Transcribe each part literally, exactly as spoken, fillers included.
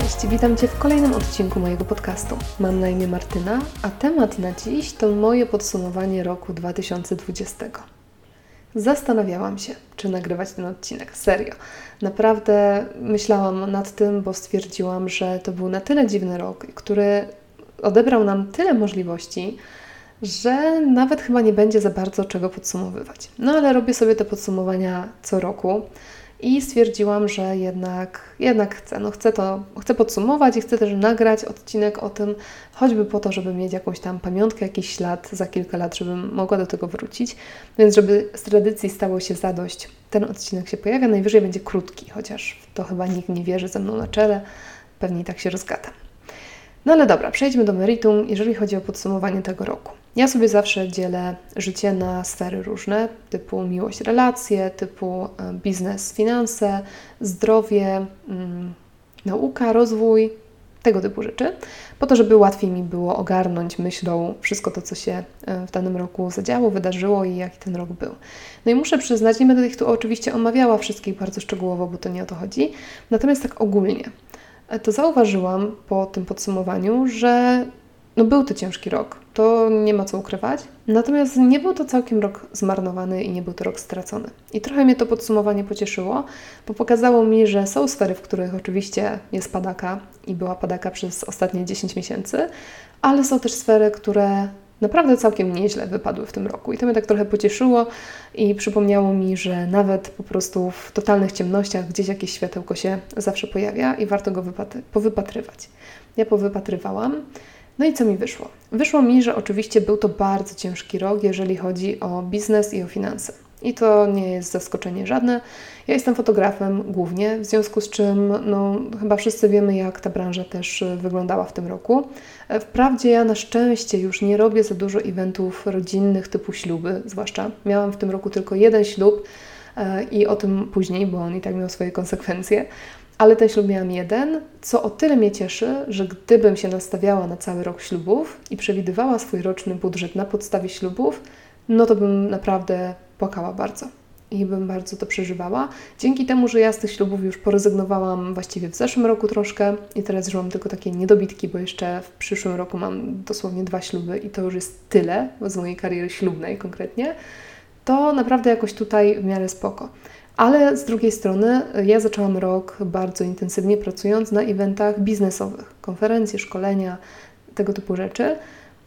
Cześć, witam Cię w kolejnym odcinku mojego podcastu. Mam na imię Martyna, a temat na dziś to moje podsumowanie roku dwa tysiące dwudziestego. Zastanawiałam się, czy nagrywać ten odcinek, serio. Naprawdę myślałam nad tym, bo stwierdziłam, że to był na tyle dziwny rok, który odebrał nam tyle możliwości, że nawet chyba nie będzie za bardzo czego podsumowywać. No ale robię sobie te podsumowania co roku. I stwierdziłam, że jednak, jednak chcę. No chcę to, chcę podsumować i chcę też nagrać odcinek o tym, choćby po to, żeby mieć jakąś tam pamiątkę, jakiś ślad za kilka lat, żebym mogła do tego wrócić. Więc żeby z tradycji stało się zadość, ten odcinek się pojawia. Najwyżej będzie krótki, chociaż w to chyba nikt nie wierzy ze mną na czele. Pewnie tak się rozgada. No ale dobra, przejdźmy do meritum, jeżeli chodzi o podsumowanie tego roku. Ja sobie zawsze dzielę życie na sfery różne, typu miłość, relacje, typu biznes, finanse, zdrowie, mm, nauka, rozwój, tego typu rzeczy, po to, żeby łatwiej mi było ogarnąć myślą wszystko to, co się w danym roku zadziało, wydarzyło i jaki ten rok był. No i muszę przyznać, nie będę ich tu oczywiście omawiała wszystkich bardzo szczegółowo, bo to nie o to chodzi, natomiast tak ogólnie, to zauważyłam po tym podsumowaniu, że no był to ciężki rok, to nie ma co ukrywać, natomiast nie był to całkiem rok zmarnowany i nie był to rok stracony. I trochę mnie to podsumowanie pocieszyło, bo pokazało mi, że są sfery, w których oczywiście jest padaka i była padaka przez ostatnie dziesięć miesięcy, ale są też sfery, które naprawdę całkiem nieźle wypadły w tym roku. I to mnie tak trochę pocieszyło i przypomniało mi, że nawet po prostu w totalnych ciemnościach gdzieś jakieś światełko się zawsze pojawia i warto go wypatry- powypatrywać. Ja powypatrywałam. No i co mi wyszło? Wyszło mi, że oczywiście był to bardzo ciężki rok, jeżeli chodzi o biznes i o finanse. I to nie jest zaskoczenie żadne. Ja jestem fotografem głównie, w związku z czym no, chyba wszyscy wiemy, jak ta branża też wyglądała w tym roku. Wprawdzie ja na szczęście już nie robię za dużo eventów rodzinnych typu śluby, zwłaszcza. Miałam w tym roku tylko jeden ślub i o tym później, bo on i tak miał swoje konsekwencje. Ale ten ślub miałam jeden, co o tyle mnie cieszy, że gdybym się nastawiała na cały rok ślubów i przewidywała swój roczny budżet na podstawie ślubów, no to bym naprawdę płakała bardzo i bym bardzo to przeżywała. Dzięki temu, że ja z tych ślubów już porezygnowałam właściwie w zeszłym roku troszkę i teraz już mam tylko takie niedobitki, bo jeszcze w przyszłym roku mam dosłownie dwa śluby i to już jest tyle z mojej kariery ślubnej konkretnie, to naprawdę jakoś tutaj w miarę spoko. Ale z drugiej strony ja zaczęłam rok bardzo intensywnie pracując na eventach biznesowych, konferencje, szkolenia, tego typu rzeczy.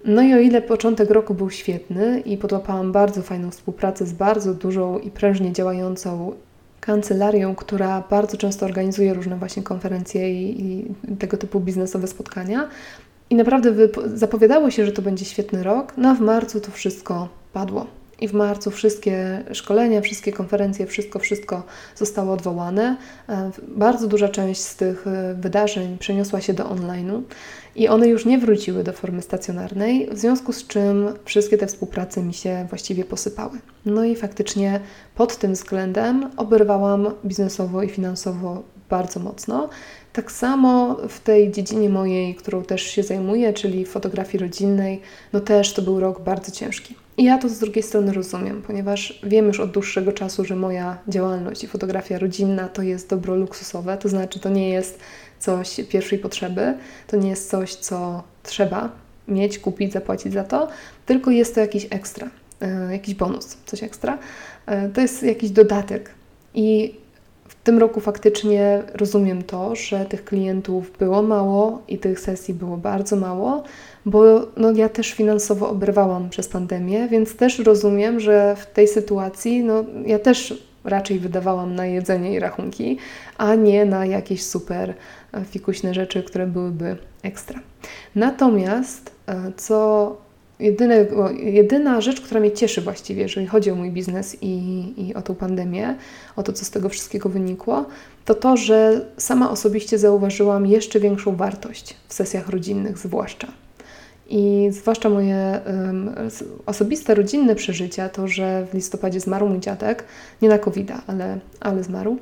No i o ile początek roku był świetny i podłapałam bardzo fajną współpracę z bardzo dużą i prężnie działającą kancelarią, która bardzo często organizuje różne właśnie konferencje i, i tego typu biznesowe spotkania i naprawdę wypo- zapowiadało się, że to będzie świetny rok, no a w marcu to wszystko padło. I w marcu wszystkie szkolenia, wszystkie konferencje, wszystko, wszystko zostało odwołane. Bardzo duża część z tych wydarzeń przeniosła się do online'u i one już nie wróciły do formy stacjonarnej, w związku z czym wszystkie te współprace mi się właściwie posypały. No i faktycznie pod tym względem oberwałam biznesowo i finansowo bardzo mocno. Tak samo w tej dziedzinie mojej, którą też się zajmuję, czyli fotografii rodzinnej, no też to był rok bardzo ciężki. I ja to z drugiej strony rozumiem, ponieważ wiem już od dłuższego czasu, że moja działalność i fotografia rodzinna to jest dobro luksusowe, to znaczy to nie jest coś pierwszej potrzeby, to nie jest coś, co trzeba mieć, kupić, zapłacić za to, tylko jest to jakiś ekstra, jakiś bonus, coś ekstra. To jest jakiś dodatek i w tym roku faktycznie rozumiem to, że tych klientów było mało i tych sesji było bardzo mało, bo no, ja też finansowo oberwałam przez pandemię, więc też rozumiem, że w tej sytuacji no, ja też raczej wydawałam na jedzenie i rachunki, a nie na jakieś super fikuśne rzeczy, które byłyby ekstra. Natomiast co jedyne, jedyna rzecz, która mnie cieszy właściwie, jeżeli chodzi o mój biznes i, i o tą pandemię, o to, co z tego wszystkiego wynikło, to to, że sama osobiście zauważyłam jeszcze większą wartość w sesjach rodzinnych zwłaszcza. I zwłaszcza moje um, osobiste, rodzinne przeżycia, to, że w listopadzie zmarł mój dziadek, nie na kowida, ale, ale zmarł,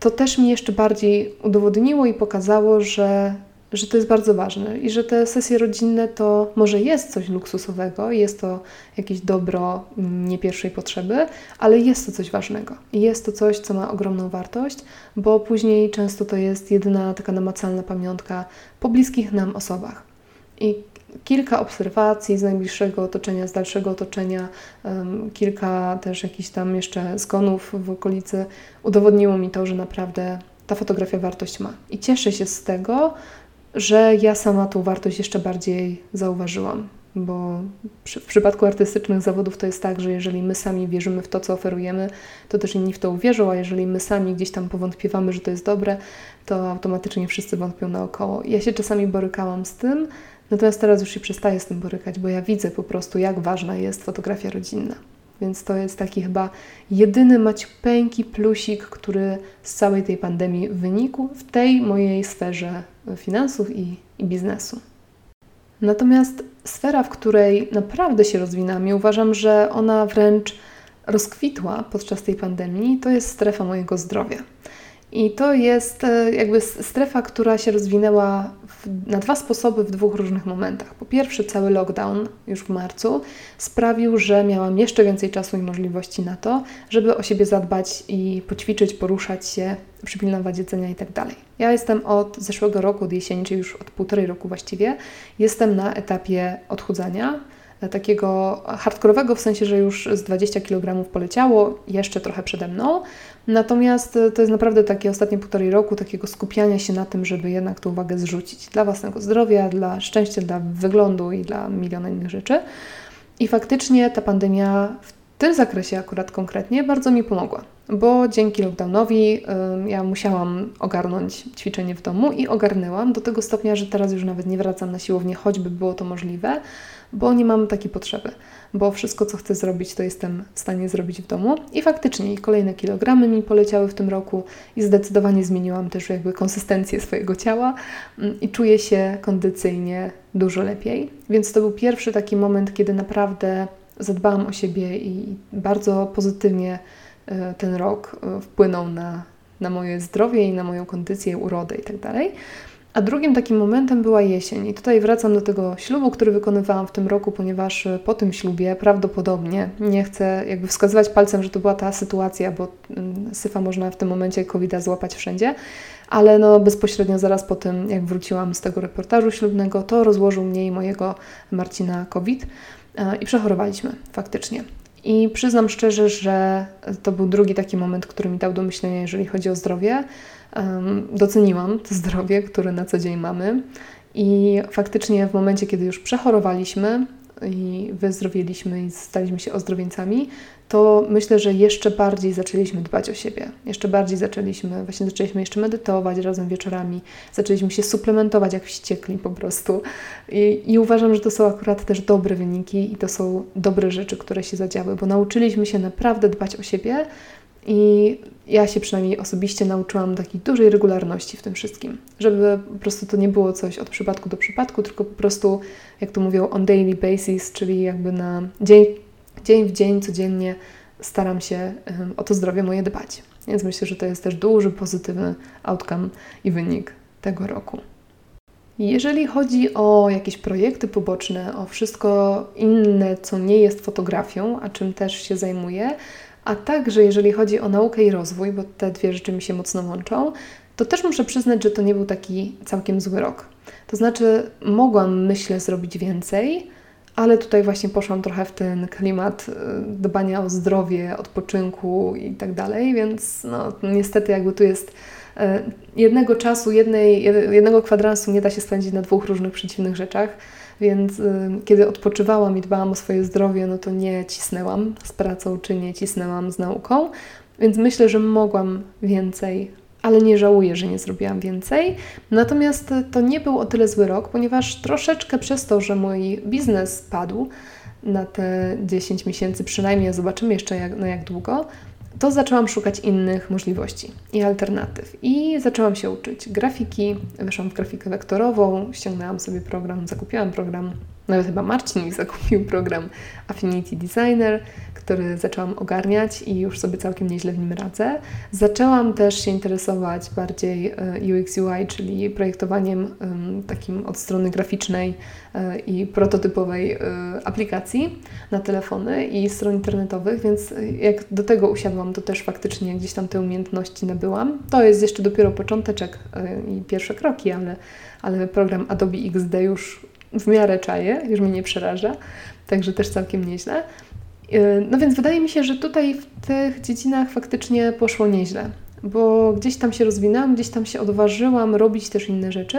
to też mi jeszcze bardziej udowodniło i pokazało, że że to jest bardzo ważne i że te sesje rodzinne to może jest coś luksusowego, jest to jakieś dobro nie pierwszej potrzeby, ale jest to coś ważnego. Jest to coś, co ma ogromną wartość, bo później często to jest jedyna taka namacalna pamiątka po bliskich nam osobach. I kilka obserwacji z najbliższego otoczenia, z dalszego otoczenia, um, kilka też jakichś tam jeszcze zgonów w okolicy udowodniło mi to, że naprawdę ta fotografia wartość ma. I cieszę się z tego, że ja sama tą wartość jeszcze bardziej zauważyłam, bo przy, w przypadku artystycznych zawodów to jest tak, że jeżeli my sami wierzymy w to, co oferujemy, to też inni w to uwierzą, a jeżeli my sami gdzieś tam powątpiewamy, że to jest dobre, to automatycznie wszyscy wątpią naokoło. Ja się czasami borykałam z tym, natomiast teraz już się przestaję z tym borykać, bo ja widzę po prostu, jak ważna jest fotografia rodzinna. Więc to jest taki chyba jedyny maciupeńki plusik, który z całej tej pandemii wynikł w tej mojej sferze finansów i, i biznesu. Natomiast sfera, w której naprawdę się rozwinam i uważam, że ona wręcz rozkwitła podczas tej pandemii, to jest strefa mojego zdrowia. I to jest jakby strefa, która się rozwinęła w, na dwa sposoby w dwóch różnych momentach. Po pierwsze, cały lockdown już w marcu sprawił, że miałam jeszcze więcej czasu i możliwości na to, żeby o siebie zadbać i poćwiczyć, poruszać się, przypilnować jedzenia i tak dalej. Ja jestem od zeszłego roku, od jesieni, czyli już od półtorej roku właściwie, jestem na etapie odchudzania, takiego hardkorowego, w sensie, że już z dwadzieścia kilogramów poleciało, jeszcze trochę przede mną. Natomiast to jest naprawdę takie ostatnie półtorej roku takiego skupiania się na tym, żeby jednak tą uwagę zrzucić. Dla własnego zdrowia, dla szczęścia, dla wyglądu i dla miliona innych rzeczy. I faktycznie ta pandemia w tym zakresie akurat konkretnie bardzo mi pomogła, bo dzięki lockdownowi yy, ja musiałam ogarnąć ćwiczenie w domu i ogarnęłam do tego stopnia, że teraz już nawet nie wracam na siłownię, choćby było to możliwe, bo nie mam takiej potrzeby, bo wszystko, co chcę zrobić, to jestem w stanie zrobić w domu. I faktycznie kolejne kilogramy mi poleciały w tym roku i zdecydowanie zmieniłam też jakby konsystencję swojego ciała i czuję się kondycyjnie dużo lepiej. Więc to był pierwszy taki moment, kiedy naprawdę zadbałam o siebie i bardzo pozytywnie ten rok wpłynął na, na moje zdrowie i na moją kondycję, urodę itd. A drugim takim momentem była jesień. I tutaj wracam do tego ślubu, który wykonywałam w tym roku, ponieważ po tym ślubie prawdopodobnie, nie chcę jakby wskazywać palcem, że to była ta sytuacja, bo syfa można w tym momencie kowida złapać wszędzie, ale no bezpośrednio zaraz po tym, jak wróciłam z tego reportażu ślubnego, to rozłożył mnie i mojego Marcina COVID i przechorowaliśmy faktycznie. I przyznam szczerze, że to był drugi taki moment, który mi dał do myślenia, jeżeli chodzi o zdrowie. Um, doceniłam to zdrowie, które na co dzień mamy i faktycznie w momencie, kiedy już przechorowaliśmy i wyzdrowieliśmy i staliśmy się ozdrowieńcami, to myślę, że jeszcze bardziej zaczęliśmy dbać o siebie. Jeszcze bardziej zaczęliśmy, właśnie zaczęliśmy jeszcze medytować razem wieczorami, zaczęliśmy się suplementować jak wściekli po prostu. I, i uważam, że to są akurat też dobre wyniki i to są dobre rzeczy, które się zadziały, bo nauczyliśmy się naprawdę dbać o siebie i ja się przynajmniej osobiście nauczyłam takiej dużej regularności w tym wszystkim, żeby po prostu to nie było coś od przypadku do przypadku, tylko po prostu, jak to mówią, on daily basis, czyli jakby na dzień, dzień w dzień, codziennie staram się o to zdrowie moje dbać. Więc myślę, że to jest też duży pozytywny outcome i wynik tego roku. Jeżeli chodzi o jakieś projekty poboczne, o wszystko inne, co nie jest fotografią, a czym też się zajmuję, a także jeżeli chodzi o naukę i rozwój, bo te dwie rzeczy mi się mocno łączą, to też muszę przyznać, że to nie był taki całkiem zły rok. To znaczy mogłam, myślę, zrobić więcej, ale tutaj właśnie poszłam trochę w ten klimat dbania o zdrowie, odpoczynku i tak dalej, więc no, niestety jakby tu jest jednego czasu, jednej, jednego kwadransu nie da się spędzić na dwóch różnych przeciwnych rzeczach. Więc y, kiedy odpoczywałam i dbałam o swoje zdrowie, no to nie cisnęłam z pracą, czy nie cisnęłam z nauką. Więc myślę, że mogłam więcej, ale nie żałuję, że nie zrobiłam więcej. Natomiast to nie był o tyle zły rok, ponieważ troszeczkę przez to, że mój biznes padł na te dziesięć miesięcy, przynajmniej zobaczymy jeszcze jak, na jak długo, to zaczęłam szukać innych możliwości i alternatyw. I zaczęłam się uczyć grafiki, weszłam w grafikę wektorową, ściągnęłam sobie program, zakupiłam program, nawet chyba Marcin mi zakupił program Affinity Designer, który zaczęłam ogarniać i już sobie całkiem nieźle w nim radzę. Zaczęłam też się interesować bardziej U X U I, czyli projektowaniem takim od strony graficznej i prototypowej aplikacji na telefony i stron internetowych, więc jak do tego usiadłam, to też faktycznie gdzieś tam te umiejętności nabyłam. To jest jeszcze dopiero począteczek i pierwsze kroki, ale, ale program Adobe X D już w miarę czaję, już mnie nie przeraża, także też całkiem nieźle. No więc wydaje mi się, że tutaj w tych dziedzinach faktycznie poszło nieźle, bo gdzieś tam się rozwinęłam, gdzieś tam się odważyłam robić też inne rzeczy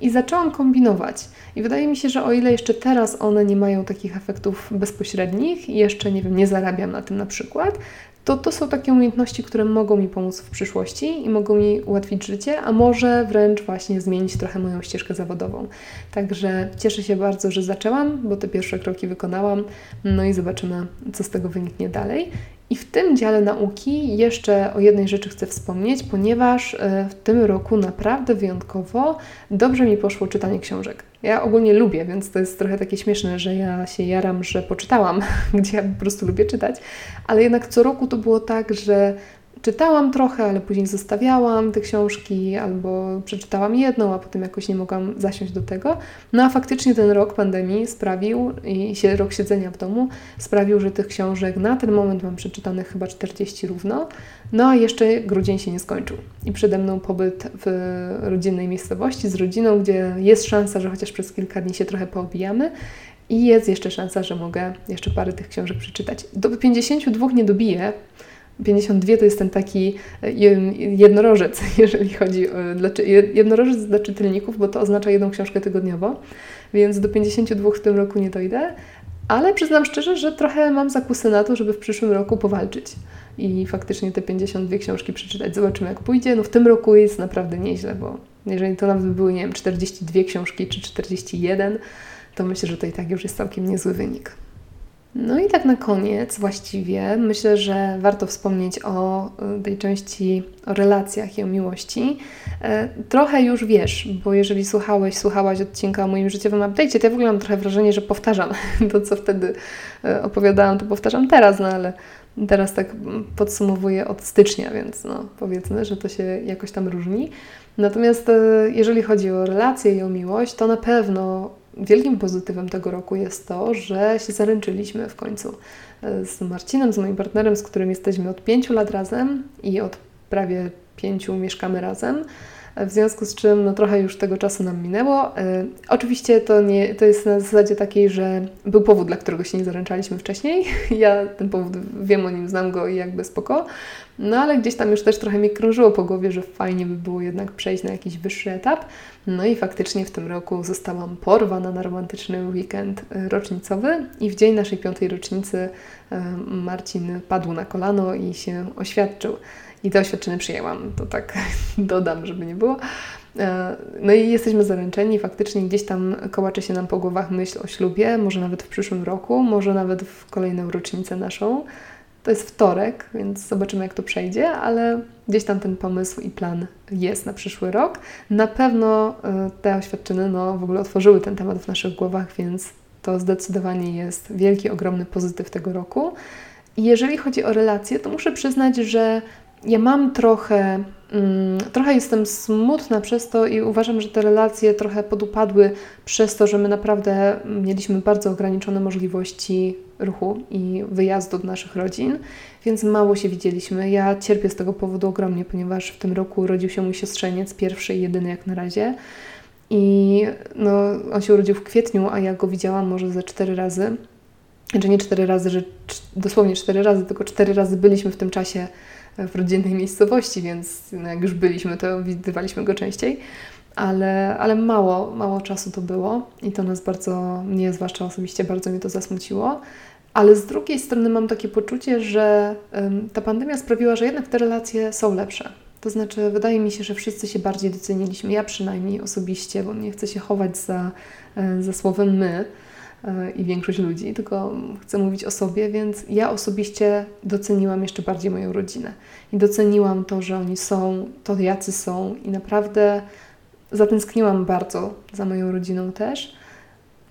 i zaczęłam kombinować. I wydaje mi się, że o ile jeszcze teraz one nie mają takich efektów bezpośrednich i jeszcze, nie wiem, nie zarabiam na tym na przykład, to to są takie umiejętności, które mogą mi pomóc w przyszłości i mogą mi ułatwić życie, a może wręcz właśnie zmienić trochę moją ścieżkę zawodową. Także cieszę się bardzo, że zaczęłam, bo te pierwsze kroki wykonałam, no i zobaczymy, co z tego wyniknie dalej. I w tym dziale nauki jeszcze o jednej rzeczy chcę wspomnieć, ponieważ w tym roku naprawdę wyjątkowo dobrze mi poszło czytanie książek. Ja ogólnie lubię, więc to jest trochę takie śmieszne, że ja się jaram, że poczytałam, gdzie ja po prostu lubię czytać, ale jednak co roku to było tak, że czytałam trochę, ale później zostawiałam te książki albo przeczytałam jedną, a potem jakoś nie mogłam zasiąść do tego. No a faktycznie ten rok pandemii sprawił i się, rok siedzenia w domu sprawił, że tych książek na ten moment mam przeczytanych chyba czterdzieści równo. No a jeszcze grudzień się nie skończył. I przede mną pobyt w rodzinnej miejscowości z rodziną, gdzie jest szansa, że chociaż przez kilka dni się trochę poobijamy. I jest jeszcze szansa, że mogę jeszcze parę tych książek przeczytać. Do pięćdziesięciu dwóch nie dobiję, pięćdziesiąt dwa to jest ten taki jednorożec, jeżeli chodzi o jednorożec dla czytelników, bo to oznacza jedną książkę tygodniowo, więc do pięćdziesięciu dwóch w tym roku nie dojdę, ale przyznam szczerze, że trochę mam zakusy na to, żeby w przyszłym roku powalczyć i faktycznie te pięćdziesiąt dwie książki przeczytać. Zobaczymy, jak pójdzie. No w tym roku jest naprawdę nieźle, bo jeżeli to nawet były, nie wiem, czterdzieści dwie książki czy czterdzieści jeden, to myślę, że to i tak już jest całkiem niezły wynik. No i tak na koniec właściwie myślę, że warto wspomnieć o tej części o relacjach i o miłości. Trochę już wiesz, bo jeżeli słuchałeś, słuchałaś odcinka o moim życiowym update'cie, to ja w ogóle mam trochę wrażenie, że powtarzam to, co wtedy opowiadałam, to powtarzam teraz, no ale teraz tak podsumowuję od stycznia, więc no powiedzmy, że to się jakoś tam różni. Natomiast jeżeli chodzi o relacje i o miłość, to na pewno wielkim pozytywem tego roku jest to, że się zaręczyliśmy w końcu z Marcinem, z moim partnerem, z którym jesteśmy od pięciu lat razem i od prawie pięciu mieszkamy razem, w związku z czym no, trochę już tego czasu nam minęło. E, oczywiście to, nie, to jest na zasadzie takiej, że był powód, dla którego się nie zaręczaliśmy wcześniej. Ja ten powód wiem o nim, znam go i jakby spoko. No ale gdzieś tam już też trochę mi krążyło po głowie, że fajnie by było jednak przejść na jakiś wyższy etap. No i faktycznie w tym roku zostałam porwana na romantyczny weekend rocznicowy i w dzień naszej piątej rocznicy e, Marcin padł na kolano i się oświadczył. I te oświadczyny przyjęłam, to tak dodam, żeby nie było. No i jesteśmy zaręczeni, faktycznie gdzieś tam kołacze się nam po głowach myśl o ślubie, może nawet w przyszłym roku, może nawet w kolejną rocznicę naszą. To jest wtorek, więc zobaczymy, jak to przejdzie, ale gdzieś tam ten pomysł i plan jest na przyszły rok. Na pewno te oświadczyny no, w ogóle otworzyły ten temat w naszych głowach, więc to zdecydowanie jest wielki, ogromny pozytyw tego roku. I jeżeli chodzi o relacje, to muszę przyznać, że ja mam trochę, mm, trochę jestem smutna przez to i uważam, że te relacje trochę podupadły przez to, że my naprawdę mieliśmy bardzo ograniczone możliwości ruchu i wyjazdu do naszych rodzin, więc mało się widzieliśmy. Ja cierpię z tego powodu ogromnie, ponieważ w tym roku urodził się mój siostrzeniec, pierwszy i jedyny jak na razie. I no, on się urodził w kwietniu, a ja go widziałam może ze cztery razy. Znaczy nie cztery razy, że dosłownie cztery razy, tylko cztery razy byliśmy w tym czasie w rodzinnej miejscowości, więc no, jak już byliśmy, to widywaliśmy go częściej, ale, ale mało, mało czasu to było i to nas bardzo, mnie zwłaszcza osobiście, bardzo mnie to zasmuciło. Ale z drugiej strony mam takie poczucie, że ym, ta pandemia sprawiła, że jednak te relacje są lepsze. To znaczy wydaje mi się, że wszyscy się bardziej doceniliśmy, ja przynajmniej osobiście, bo nie chcę się chować za, y, za słowem my, i większość ludzi, tylko chcę mówić o sobie, więc ja osobiście doceniłam jeszcze bardziej moją rodzinę. I doceniłam to, że oni są, to jacy są i naprawdę zatęskniłam bardzo za moją rodziną też.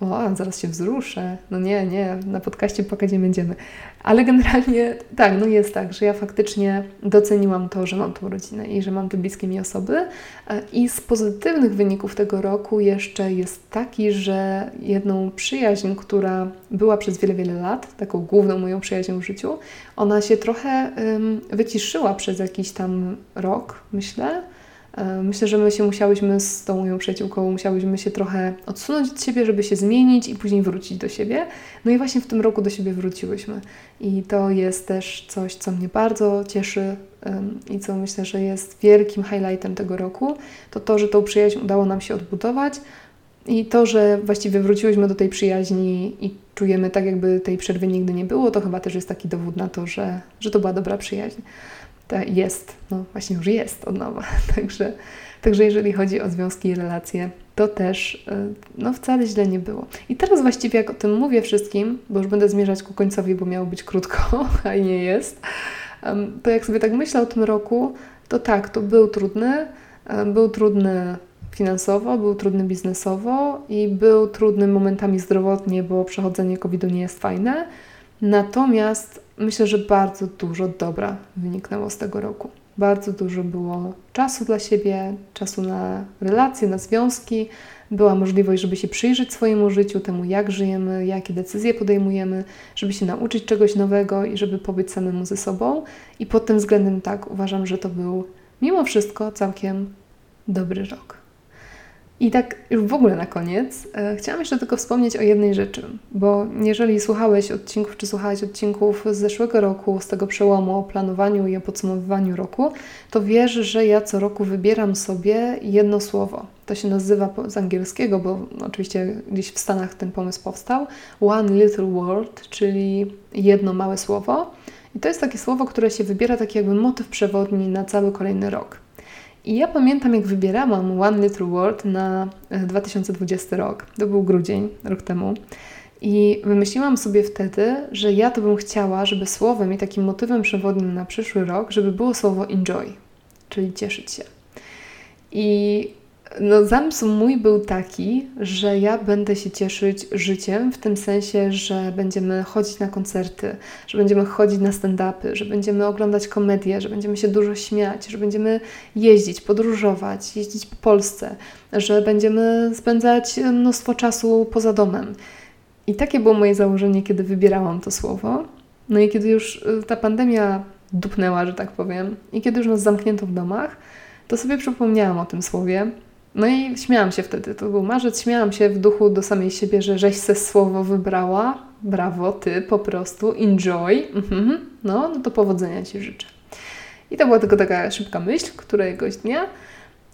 o, zaraz się wzruszę, no nie, nie, na podcaście pokazie będziemy. Ale generalnie tak, no jest tak, że ja faktycznie doceniłam to, że mam tą rodzinę i że mam te bliskie mi osoby. I z pozytywnych wyników tego roku jeszcze jest taki, że jedną przyjaźń, która była przez wiele, wiele lat, taką główną moją przyjaźnią w życiu, ona się trochę um, wyciszyła przez jakiś tam rok, myślę. Myślę, że my się musiałyśmy z tą moją przyjaciółką, musiałyśmy się trochę odsunąć od siebie, żeby się zmienić i później wrócić do siebie. No i właśnie w tym roku do siebie wróciłyśmy. I to jest też coś, co mnie bardzo cieszy um, i co myślę, że jest wielkim highlightem tego roku. To to, że tą przyjaźń udało nam się odbudować i to, że właściwie wróciłyśmy do tej przyjaźni i czujemy tak, jakby tej przerwy nigdy nie było, to chyba też jest taki dowód na to, że, że to była dobra przyjaźń. Jest, no właśnie już jest od nowa, także, także jeżeli chodzi o związki i relacje, to też no wcale źle nie było. I teraz właściwie jak o tym mówię wszystkim, bo już będę zmierzać ku końcowi, bo miało być krótko, a nie jest, to jak sobie tak myślę o tym roku, to tak, to był trudny, był trudny finansowo, był trudny biznesowo i był trudny momentami zdrowotnie, bo przechodzenie kowida nie jest fajne, natomiast myślę, że bardzo dużo dobra wyniknęło z tego roku. Bardzo dużo było czasu dla siebie, czasu na relacje, na związki. Była możliwość, żeby się przyjrzeć swojemu życiu, temu jak żyjemy, jakie decyzje podejmujemy, żeby się nauczyć czegoś nowego i żeby pobyć samemu ze sobą. I pod tym względem tak, uważam, że to był mimo wszystko całkiem dobry rok. I tak już w ogóle na koniec e, chciałam jeszcze tylko wspomnieć o jednej rzeczy, bo jeżeli słuchałeś odcinków, czy słuchałaś odcinków z zeszłego roku, z tego przełomu o planowaniu i o podsumowywaniu roku, to wiesz, że ja co roku wybieram sobie jedno słowo. To się nazywa po, z angielskiego, bo oczywiście gdzieś w Stanach ten pomysł powstał. One Little Word, czyli jedno małe słowo. I to jest takie słowo, które się wybiera taki jakby motyw przewodni na cały kolejny rok. I ja pamiętam, jak wybierałam One Little Word na dwa tysiące dwudziesty rok. To był grudzień, rok temu. I wymyśliłam sobie wtedy, że ja to bym chciała, żeby słowem i takim motywem przewodnim na przyszły rok, żeby było słowo enjoy, czyli cieszyć się. I no, zamysł mój był taki, że ja będę się cieszyć życiem w tym sensie, że będziemy chodzić na koncerty, że będziemy chodzić na stand-upy, że będziemy oglądać komedie, że będziemy się dużo śmiać, że będziemy jeździć, podróżować, jeździć po Polsce, że będziemy spędzać mnóstwo czasu poza domem. I takie było moje założenie, kiedy wybierałam to słowo. No i kiedy już ta pandemia dupnęła, że tak powiem, i kiedy już nas zamknięto w domach, to sobie przypomniałam o tym słowie. No i śmiałam się wtedy, to był marzec, śmiałam się w duchu do samej siebie, że żeś se słowo wybrała, brawo, ty po prostu, enjoy, mm-hmm. no, no to powodzenia Ci życzę. I to była tylko taka szybka myśl któregoś dnia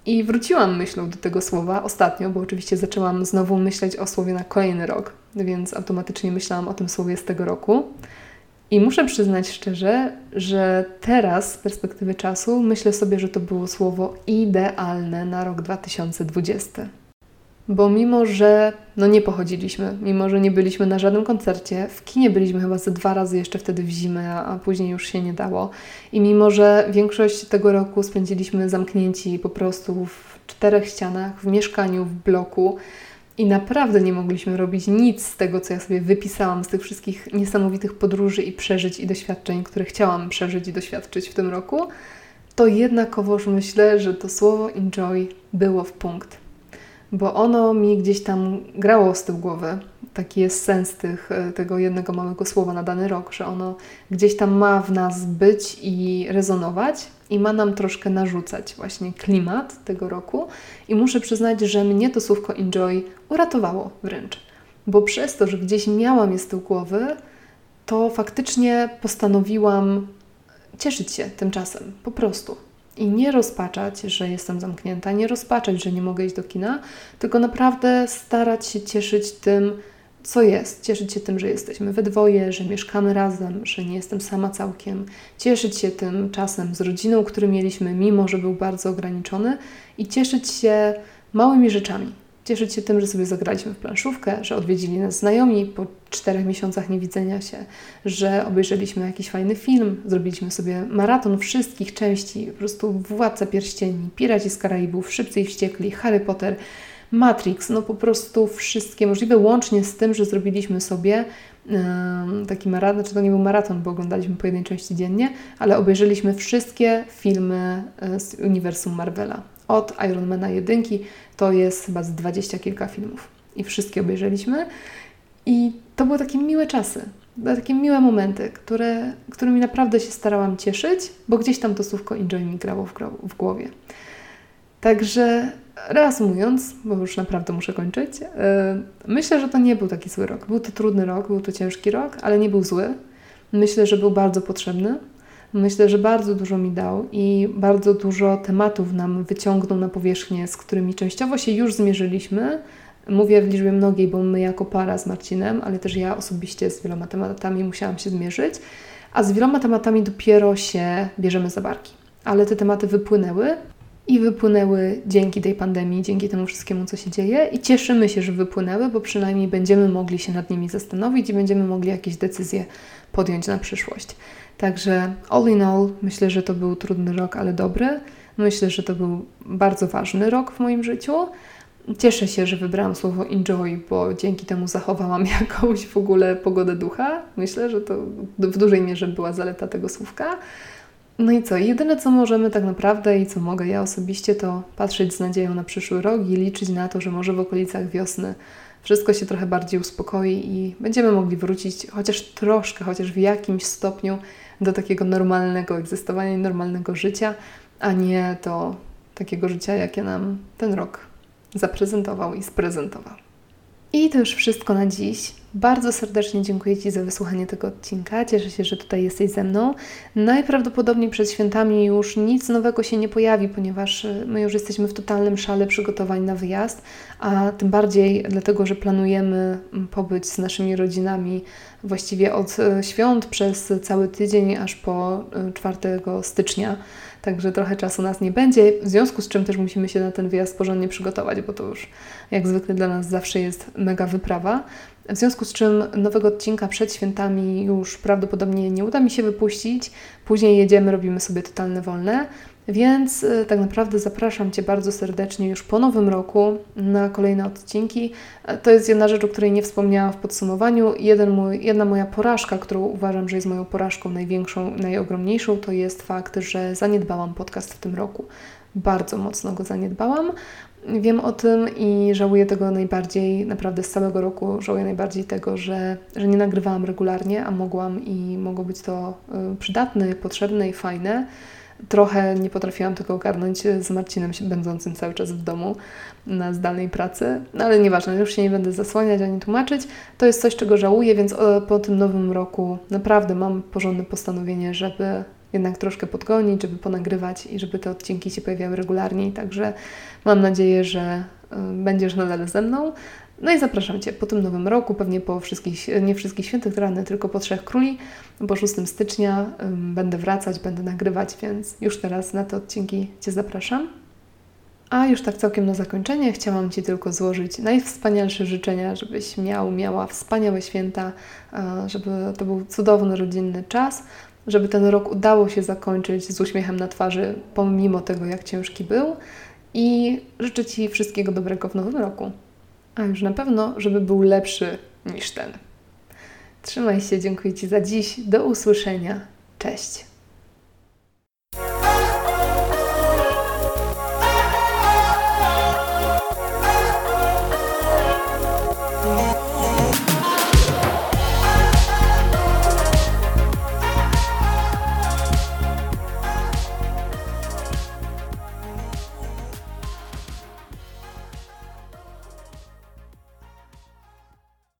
i wróciłam myślą do tego słowa ostatnio, bo oczywiście zaczęłam znowu myśleć o słowie na kolejny rok, więc automatycznie myślałam o tym słowie z tego roku. I muszę przyznać szczerze, że teraz z perspektywy czasu myślę sobie, że to było słowo idealne na rok dwa tysiące dwudziesty. Bo mimo, że no nie pochodziliśmy, mimo, że nie byliśmy na żadnym koncercie, w kinie byliśmy chyba ze dwa razy jeszcze wtedy w zimę, a później już się nie dało. I mimo, że większość tego roku spędziliśmy zamknięci po prostu w czterech ścianach, w mieszkaniu, w bloku, i naprawdę nie mogliśmy robić nic z tego, co ja sobie wypisałam, z tych wszystkich niesamowitych podróży i przeżyć i doświadczeń, które chciałam przeżyć i doświadczyć w tym roku, to jednakowoż myślę, że to słowo enjoy było w punkt. Bo ono mi gdzieś tam grało z tyłu głowy. Taki jest sens tych, tego jednego małego słowa na dany rok, że ono gdzieś tam ma w nas być i rezonować i ma nam troszkę narzucać właśnie klimat tego roku. I muszę przyznać, że mnie to słówko enjoy uratowało wręcz. Bo przez to, że gdzieś miałam je z tyłu głowy, to faktycznie postanowiłam cieszyć się tymczasem, po prostu. I nie rozpaczać, że jestem zamknięta, nie rozpaczać, że nie mogę iść do kina, tylko naprawdę starać się cieszyć tym, co jest. Cieszyć się tym, że jesteśmy we dwoje, że mieszkamy razem, że nie jestem sama całkiem. Cieszyć się tym czasem z rodziną, który mieliśmy, mimo że był bardzo ograniczony. I cieszyć się małymi rzeczami. Cieszyć się tym, że sobie zagraliśmy w planszówkę, że odwiedzili nas znajomi po czterech miesiącach niewidzenia się, że obejrzeliśmy jakiś fajny film, zrobiliśmy sobie maraton wszystkich części, po prostu Władca Pierścieni, Piraci z Karaibów, Szybcy i Wściekli, Harry Potter. Matrix, no po prostu wszystkie możliwe, łącznie z tym, że zrobiliśmy sobie taki maraton, znaczy to nie był maraton, bo oglądaliśmy po jednej części dziennie, ale obejrzeliśmy wszystkie filmy z uniwersum Marvela. Od Ironmana jeden, to jest chyba z dwadzieścia kilka filmów. I wszystkie obejrzeliśmy. I to były takie miłe czasy, takie miłe momenty, które, którymi naprawdę się starałam cieszyć, bo gdzieś tam to słówko enjoy mi grało w głowie. Także reasumując, bo już naprawdę muszę kończyć, yy, myślę, że to nie był taki zły rok. Był to trudny rok, był to ciężki rok, ale nie był zły. Myślę, że był bardzo potrzebny. Myślę, że bardzo dużo mi dał i bardzo dużo tematów nam wyciągnął na powierzchnię, z którymi częściowo się już zmierzyliśmy. Mówię w liczbie mnogiej, bo my jako para z Marcinem, ale też ja osobiście z wieloma tematami musiałam się zmierzyć, a z wieloma tematami dopiero się bierzemy za barki. Ale te tematy wypłynęły i wypłynęły dzięki tej pandemii, dzięki temu wszystkiemu, co się dzieje i cieszymy się, że wypłynęły, bo przynajmniej będziemy mogli się nad nimi zastanowić i będziemy mogli jakieś decyzje podjąć na przyszłość. Także all in all, myślę, że to był trudny rok, ale dobry. Myślę, że to był bardzo ważny rok w moim życiu. Cieszę się, że wybrałam słowo enjoy, bo dzięki temu zachowałam jakąś w ogóle pogodę ducha. Myślę, że to w dużej mierze była zaleta tego słówka. No i co? Jedyne, co możemy tak naprawdę i co mogę ja osobiście, to patrzeć z nadzieją na przyszły rok i liczyć na to, że może w okolicach wiosny wszystko się trochę bardziej uspokoi i będziemy mogli wrócić chociaż troszkę, chociaż w jakimś stopniu do takiego normalnego egzystowania i normalnego życia, a nie do takiego życia, jakie nam ten rok zaprezentował i sprezentował. I to już wszystko na dziś. Bardzo serdecznie dziękuję Ci za wysłuchanie tego odcinka. Cieszę się, że tutaj jesteś ze mną. Najprawdopodobniej przed świętami już nic nowego się nie pojawi, ponieważ my już jesteśmy w totalnym szale przygotowań na wyjazd, a tym bardziej dlatego, że planujemy pobyć z naszymi rodzinami właściwie od świąt przez cały tydzień aż po czwartego stycznia. Także trochę czasu nas nie będzie, w związku z czym też musimy się na ten wyjazd porządnie przygotować, bo to już jak zwykle dla nas zawsze jest mega wyprawa. W związku z czym nowego odcinka przed świętami już prawdopodobnie nie uda mi się wypuścić. Później jedziemy, robimy sobie totalne wolne. Więc tak naprawdę zapraszam Cię bardzo serdecznie już po nowym roku na kolejne odcinki. To jest jedna rzecz, o której nie wspomniałam w podsumowaniu. Jeden mój, jedna moja porażka, którą uważam, że jest moją porażką największą, najogromniejszą, to jest fakt, że zaniedbałam podcast w tym roku. Bardzo mocno go zaniedbałam. Wiem o tym i żałuję tego najbardziej, naprawdę z całego roku żałuję najbardziej tego, że, że nie nagrywałam regularnie, a mogłam i mogło być to przydatne, potrzebne i fajne. Trochę nie potrafiłam tego ogarnąć z Marcinem będącym cały czas w domu na zdalnej pracy, no ale nieważne, już się nie będę zasłaniać ani tłumaczyć. To jest coś, czego żałuję, więc po tym nowym roku naprawdę mam porządne postanowienie, żeby jednak troszkę podgonić, żeby ponagrywać i żeby te odcinki się pojawiały regularnie. Także mam nadzieję, że będziesz nadal ze mną. No i zapraszam Cię po tym nowym roku, pewnie po wszystkich, nie wszystkich świętych rany, tylko po Trzech Króli, bo szóstego stycznia um, będę wracać, będę nagrywać, więc już teraz na te odcinki Cię zapraszam. A już tak całkiem na zakończenie chciałam Ci tylko złożyć najwspanialsze życzenia, żebyś miał, miała wspaniałe święta, żeby to był cudowny rodzinny czas, żeby ten rok udało się zakończyć z uśmiechem na twarzy, pomimo tego, jak ciężki był. I życzę Ci wszystkiego dobrego w nowym roku. A już na pewno, żeby był lepszy niż ten. Trzymaj się, dziękuję Ci za dziś. Do usłyszenia. Cześć!